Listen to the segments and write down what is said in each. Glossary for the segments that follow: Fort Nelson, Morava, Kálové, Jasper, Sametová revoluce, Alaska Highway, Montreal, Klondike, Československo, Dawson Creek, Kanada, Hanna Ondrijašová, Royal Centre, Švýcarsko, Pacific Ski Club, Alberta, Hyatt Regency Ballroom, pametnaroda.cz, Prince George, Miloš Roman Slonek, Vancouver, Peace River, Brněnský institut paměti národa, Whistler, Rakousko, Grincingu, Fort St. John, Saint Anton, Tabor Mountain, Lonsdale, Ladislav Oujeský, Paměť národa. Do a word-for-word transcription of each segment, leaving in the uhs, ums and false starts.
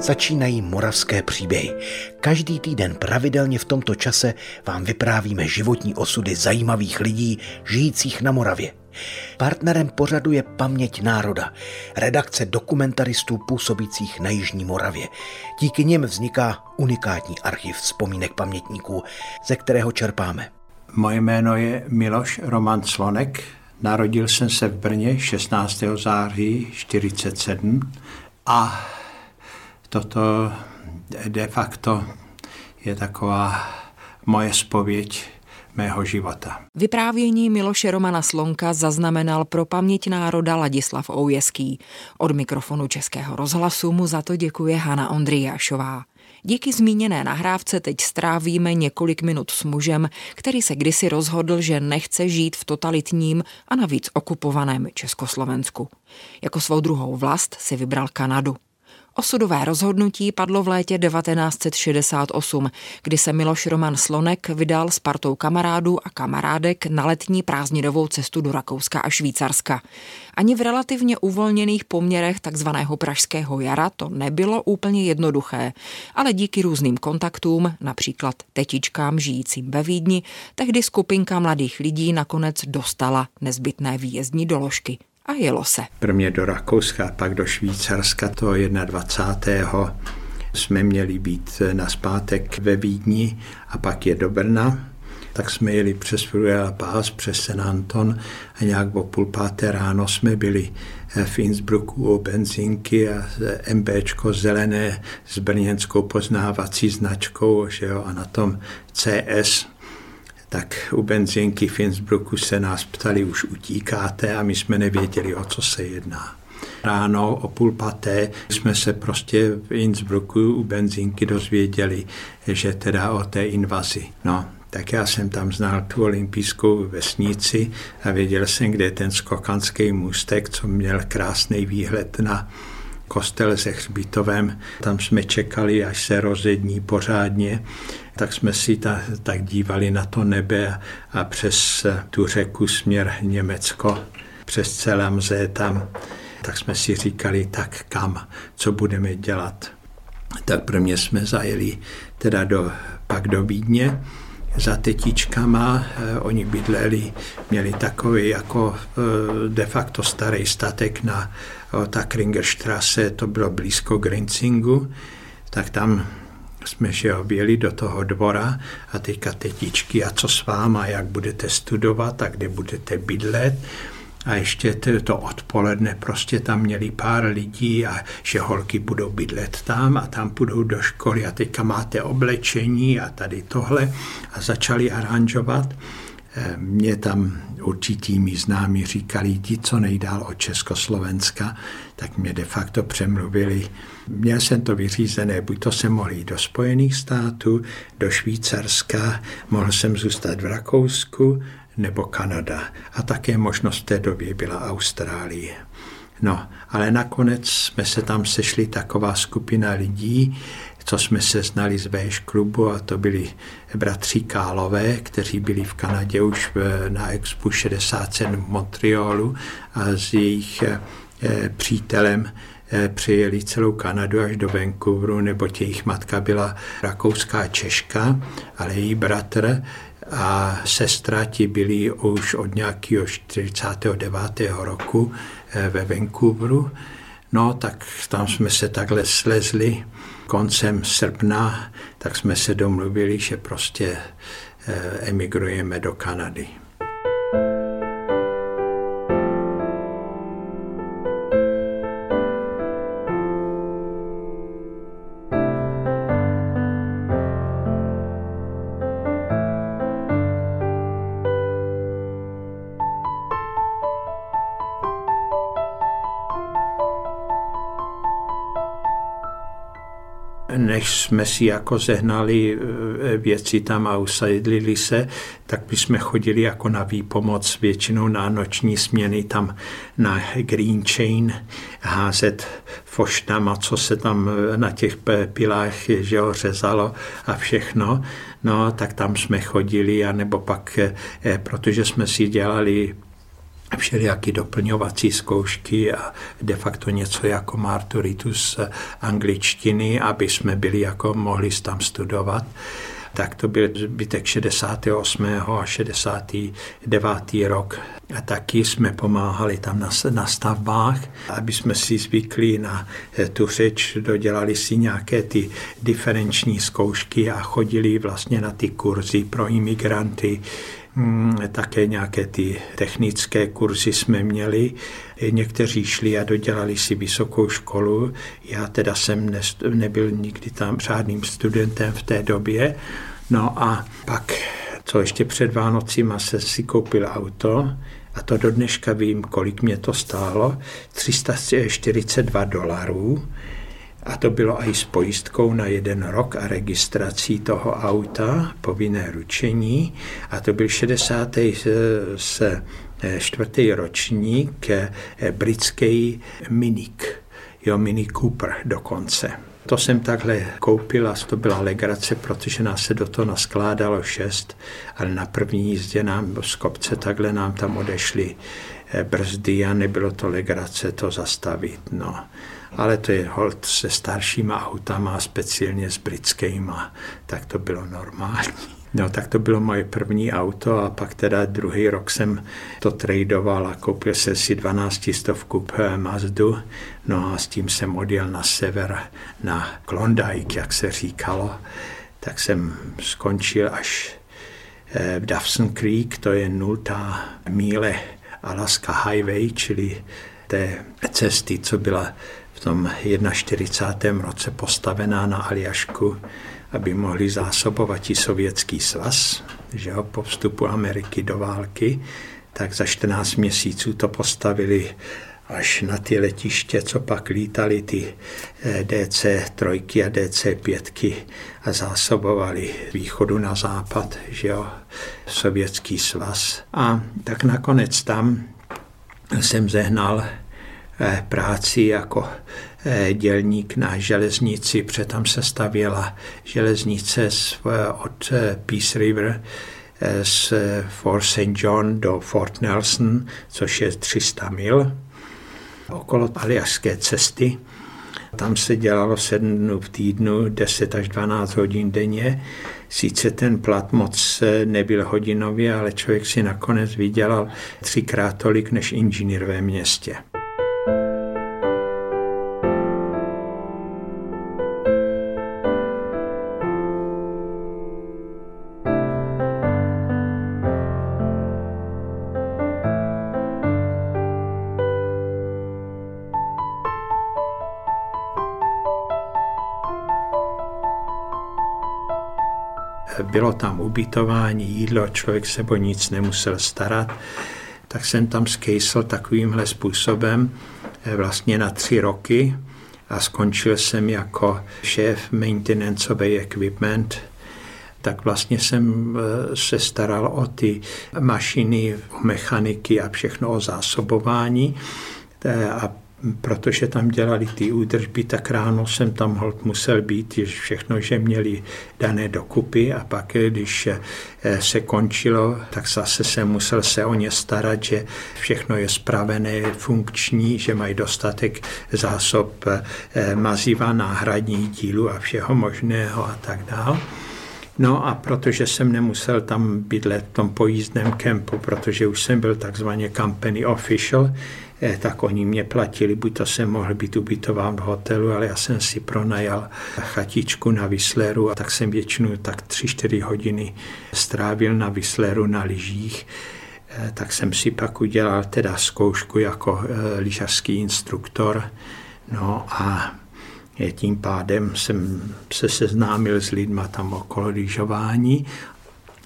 Začínají moravské příběhy. Každý týden pravidelně v tomto čase vám vyprávíme životní osudy zajímavých lidí žijících na Moravě. Partnerem pořadu je Paměť národa, redakce dokumentaristů působících na Jižní Moravě. Díky něm vzniká unikátní archiv vzpomínek pamětníků, ze kterého čerpáme. Moje jméno je Miloš Roman Slonek. Narodil jsem se v Brně šestnáctého září čtyřicet sedm a toto de facto je taková moje zpověď mého života. Vyprávění Miloše Romana Slonka zaznamenal pro Paměť národa Ladislav Oujeský. Od mikrofonu Českého rozhlasu mu za to děkuje Hanna Ondrijašová. Díky zmíněné nahrávce teď strávíme několik minut s mužem, který se kdysi rozhodl, že nechce žít v totalitním a navíc okupovaném Československu. Jako svou druhou vlast si vybral Kanadu. Osudové rozhodnutí padlo v létě devatenáct set šedesát osm, kdy se Miloš Roman Slonek vydal s partou kamarádů a kamarádek na letní prázdninovou cestu do Rakouska a Švýcarska. Ani v relativně uvolněných poměrech takzvaného pražského jara to nebylo úplně jednoduché, ale díky různým kontaktům, například tetičkám žijícím ve Vídni, tehdy skupinka mladých lidí nakonec dostala nezbytné výjezdní doložky. A jelo se. Prvně do Rakouska a pak do Švýcarska toho dvacátého prvního jsme měli být nazpátek ve Vídni a pak je do Brna. Tak jsme jeli přes Royal Pass, přes Saint Anton a nějak o půl páté ráno jsme byli v Innsbrucku u benzinky a MBčko zelené s brněnskou poznávací značkou, že jo, a na tom C S. Tak u benzinky v Innsbrucku se nás ptali, už utíkáte, a my jsme nevěděli, o co se jedná. Ráno o půl páté jsme se prostě v Innsbrucku u benzinky dozvěděli, že teda o té invazi. No, tak já jsem tam znal tu olympijskou vesnici a věděl jsem, kde je ten skokanský můstek, co měl krásný výhled na kostel se hřbitovem. Tam jsme čekali, až se rozední pořádně, tak jsme si ta, tak dívali na to nebe a přes tu řeku směr Německo, přes Celamze tam, tak jsme si říkali, tak kam, co budeme dělat. Tak prvně jsme zajeli teda do, pak do Vídně za tetičkama, oni bydleli, měli takový jako de facto starý statek na ta Kringerstrasse, to bylo blízko Grincingu, tak tam jsme že objeli do toho dvora a teďka tetičky, a co s váma, jak budete studovat a kde budete bydlet. A ještě to odpoledne prostě tam měli pár lidí a že holky budou bydlet tam a tam půjdou do školy a teďka máte oblečení a tady tohle a začali aranžovat. Mě tam určití mí známí říkali, ti, co nejdál od Československa, tak mě de facto přemluvili. Měl jsem to vyřízené, buď to jsem mohl jít do Spojených států, do Švýcarska, mohl jsem zůstat v Rakousku nebo Kanada. A také možnost v té době byla Austrálie. No, ale nakonec jsme se tam sešli taková skupina lidí, co jsme se znali z Véš klubu, a to byli bratři Kálové, kteří byli v Kanadě už na Expo šedesát sedm v Montrealu a s jejich přítelem přijeli celou Kanadu až do Vancouveru, neboť jejich matka byla rakouská Češka, ale její bratr a sestra ti byli už od nějakého čtyřicátého devátého roku ve Vancouveru. No, tak tam jsme se takhle slezli koncem srpna, tak jsme se domluvili, že prostě emigrujeme do Kanady. Než jsme si jako zehnali věci tam a usadili se, tak my jsme chodili jako na výpomoc většinou na noční směny tam na Green Chain házet foštama, co se tam na těch pilách že řezalo a všechno. No, tak tam jsme chodili, anebo pak, protože jsme si dělali všelijaké doplňovací zkoušky a de facto něco jako maturitus angličtiny, aby jsme byli jako mohli tam studovat. Tak to byl zbytek šedesátého osmého a šedesátého devátého rok. A taky jsme pomáhali tam na, na stavbách, aby jsme si zvykli na tu řeč, dodělali si nějaké ty diferenční zkoušky a chodili vlastně na ty kurzy pro imigranty. Také nějaké ty technické kurzy jsme měli. Někteří šli a dodělali si vysokou školu. Já teda jsem nebyl nikdy tam žádným studentem v té době. No a pak, co ještě před Vánocima, jsem si koupil auto a to do dneška vím, kolik mě to stálo. tři sta čtyřicet dva dolarů. A to bylo i s pojistkou na jeden rok a registrací toho auta, povinné ručení. A to byl šedesátý čtvrtý ročník britský Minik, jo, Mini Cooper dokonce. To jsem takhle koupil a to byla legrace, protože nás se do toho naskládalo šest, ale na první jízdě nám z kopce takhle nám tam odešly brzdy a nebylo to legrace to zastavit, no. Ale to je holt se staršíma autama, speciálně s britskýma, tak to bylo normální. No tak to bylo moje první auto a pak teda druhý rok jsem to tradoval a koupil jsem si dvanáctistovku Mazdu, no a s tím jsem odjel na sever, na Klondike, jak se říkalo, tak jsem skončil až v Dawson Creek, to je nultá míle Alaska Highway, čili té cesty, co byla v tom čtyřicátém prvním roce postavená na Aljašku, aby mohli zásobovat i Sovětský svaz, že jo, po vstupu Ameriky do války, tak za čtrnáct měsíců to postavili až na ty letiště, co pak lítaly ty D C tři a D C pět a zásobovali východu na západ, že jo, Sovětský svaz. A tak nakonec tam jsem zehnal práci jako dělník na železnici, protože tam se stavěla železnice od Peace River z Fort Saint John do Fort Nelson, což je tři sta mil okolo aljašské cesty. Tam se dělalo sedm dnů v týdnu, deset až dvanáct hodin denně. Sice ten plat moc nebyl hodinově, ale člověk si nakonec vydělal třikrát tolik než inženýr ve městě. Bylo tam ubytování, jídlo, člověk se o nic nemusel starat. Tak jsem tam skejsl takovýmhle způsobem vlastně na tři roky a skončil jsem jako šéf maintenanceový equipment. Tak vlastně jsem se staral o ty mašiny, o mechaniky a všechno o zásobování. A protože tam dělali ty údržby, tak ráno jsem tam holt musel být, jež všechno, že měli dané dokupy a pak, když se končilo, tak zase jsem musel se o ně starat, že všechno je spravené, funkční, že mají dostatek zásob maziva, náhradních dílů a všeho možného a tak dál. No a protože jsem nemusel tam bydlet v tom pojízdném kempu, protože už jsem byl takzvaně company official, tak oni mě platili, buď to jsem mohl být ubytován v hotelu, ale já jsem si pronajal chatičku na Whistleru a tak jsem většinu tak tři čtyři hodiny strávil na Whistleru na lyžích. Tak jsem si pak udělal teda zkoušku jako lyžařský instruktor. No a tím pádem jsem se seznámil s lidma tam okolo lyžování.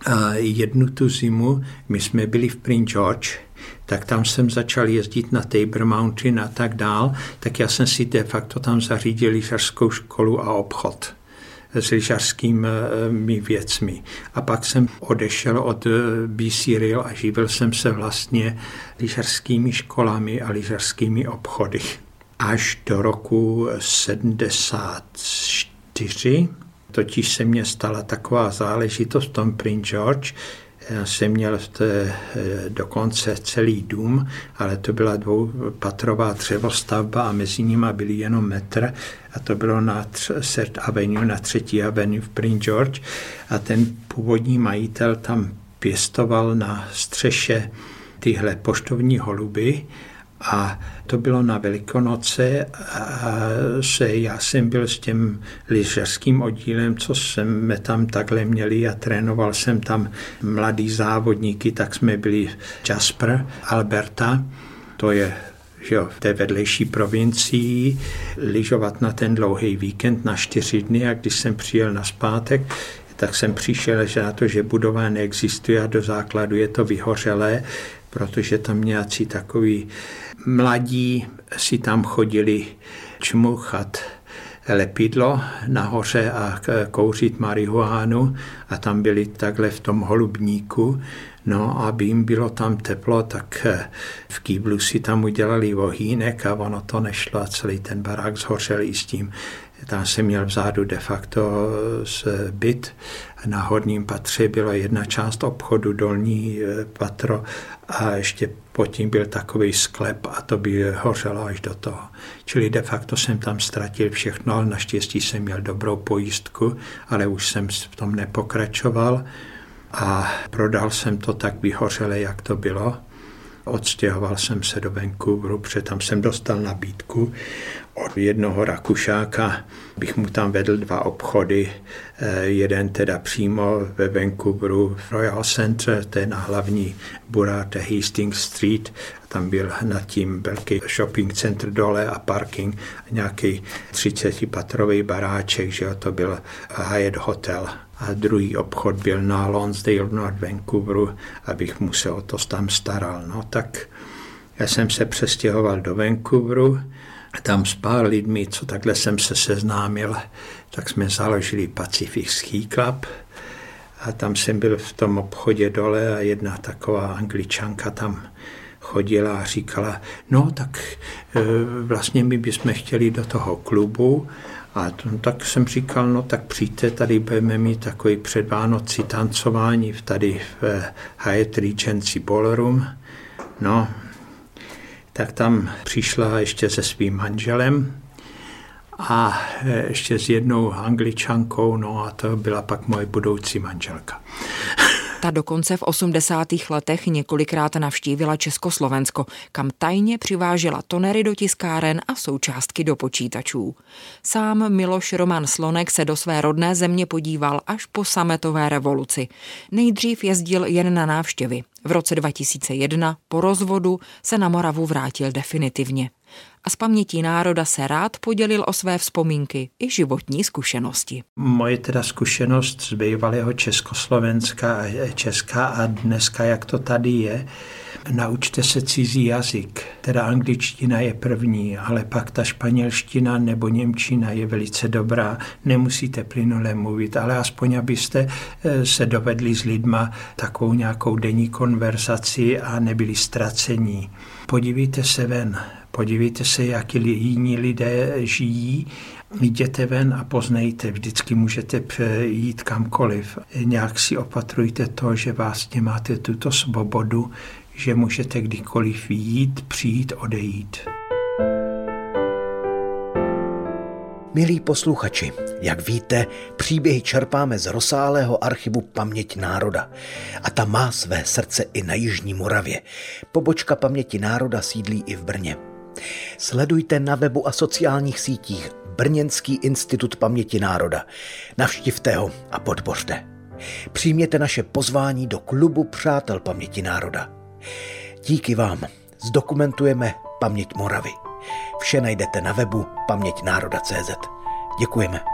A jednu tu zimu, my jsme byli v Prince George, tak tam jsem začal jezdit na Tabor Mountain a tak dál, tak já jsem si de facto tam zařídil lyžařskou školu a obchod s lyžařskými věcmi. A pak jsem odešel od B C Rail a živil jsem se vlastně lyžařskými školami a lyžařskými obchody. Až do roku sedmdesát čtyři, totiž se mně stala taková záležitost v tom Prince George, Já jsem měl v té, dokonce celý dům, ale to byla dvoupatrová dřevostavba a mezi nimi byly jenom metr a to bylo na Third Avenue, na třetí Avenue v Prince George a ten původní majitel tam pěstoval na střeše tyhle poštovní holuby a to bylo na Velikonoce a se, já jsem byl s tím lyžařským oddílem, co jsme tam takhle měli a trénoval jsem tam mladý závodníky, tak jsme byli Jasper, Alberta, to je že jo, v té vedlejší provincii, lyžovat na ten dlouhý víkend na čtyři dny a když jsem přijel nazpátek, tak jsem přišel že na to, že budova neexistuje a do základu je to vyhořelé, protože tam nějací takoví mladí si tam chodili čmuchat lepidlo nahoře a kouřit marihuánu a tam byli takhle v tom holubníku. No, aby jim bylo tam teplo, tak v kýblu si tam udělali ohýnek a ono to nešlo a celý ten barák zhořel i s tím. Tam jsem měl vzadu de facto byt. Na horním patře byla jedna část obchodu, dolní patro a ještě pod tím byl takový sklep a to by hořelo až do toho. Čili de facto jsem tam ztratil všechno, ale naštěstí jsem měl dobrou pojistku, ale už jsem v tom nepokračoval a prodal jsem to tak vyhořele, jak to bylo. Odstěhoval jsem se do Vancouveru, protože tam jsem dostal nabídku od jednoho Rakušáka, bych mu tam vedl dva obchody, jeden teda přímo ve Vancouveru v Royal Centre, to je na hlavní Burrard, Hastings Street, tam byl nad tím velký shopping center dole a parking, nějaký třicetipatrový baráček, že jo, to byl Hyatt Hotel. A druhý obchod byl na Lonsdale nad Vancouveru, abych mu se o to tam staral. No tak já jsem se přestěhoval do Vancouveru a tam s pár lidmi, co takhle jsem se seznámil, tak jsme založili Pacific Ski Club a tam jsem byl v tom obchodě dole a jedna taková Angličanka tam chodila a říkala, no tak vlastně my bychom chtěli do toho klubu. A to, no, tak jsem říkal, no tak přijďte, tady budeme mít takový předvánoční tancování tady v Hyatt Regency Ballroom. No, tak tam přišla ještě se svým manželem a ještě s jednou Angličankou, no a to byla pak moje budoucí manželka. Ta dokonce v osmdesátých letech několikrát navštívila Československo, kam tajně přivážela tonery do tiskáren a součástky do počítačů. Sám Miloš Roman Slonek se do své rodné země podíval až po sametové revoluci. Nejdřív jezdil jen na návštěvy. V roce dva tisíce jedna po rozvodu se na Moravu vrátil definitivně. A s Pamětí národa se rád podělil o své vzpomínky i životní zkušenosti. Moje teda zkušenost z bývalého Československa a Česka a dneska, jak to tady je, naučte se cizí jazyk. Teda angličtina je první, ale pak ta španělština nebo němčina je velice dobrá. Nemusíte plynule mluvit, ale aspoň abyste se dovedli s lidma takovou nějakou denní konverzaci a nebyli ztracení. Podívejte se ven. Podívejte se, jak jiní lidé žijí, jděte ven a poznejte, vždycky můžete jít kamkoliv. Nějak si opatrujte to, že vlastně máte tuto svobodu, že můžete kdykoliv jít, přijít, odejít. Milí posluchači, jak víte, příběhy čerpáme z rozsáhlého archivu Paměť národa. A ta má své srdce i na Jižní Moravě. Pobočka Paměti národa sídlí i v Brně. Sledujte na webu a sociálních sítích Brněnský institut paměti národa. Navštivte ho a podpořte. Přijměte naše pozvání do klubu Přátel paměti národa. Díky vám zdokumentujeme paměť Moravy. Vše najdete na webu paměť národa tečka cé zet. Děkujeme.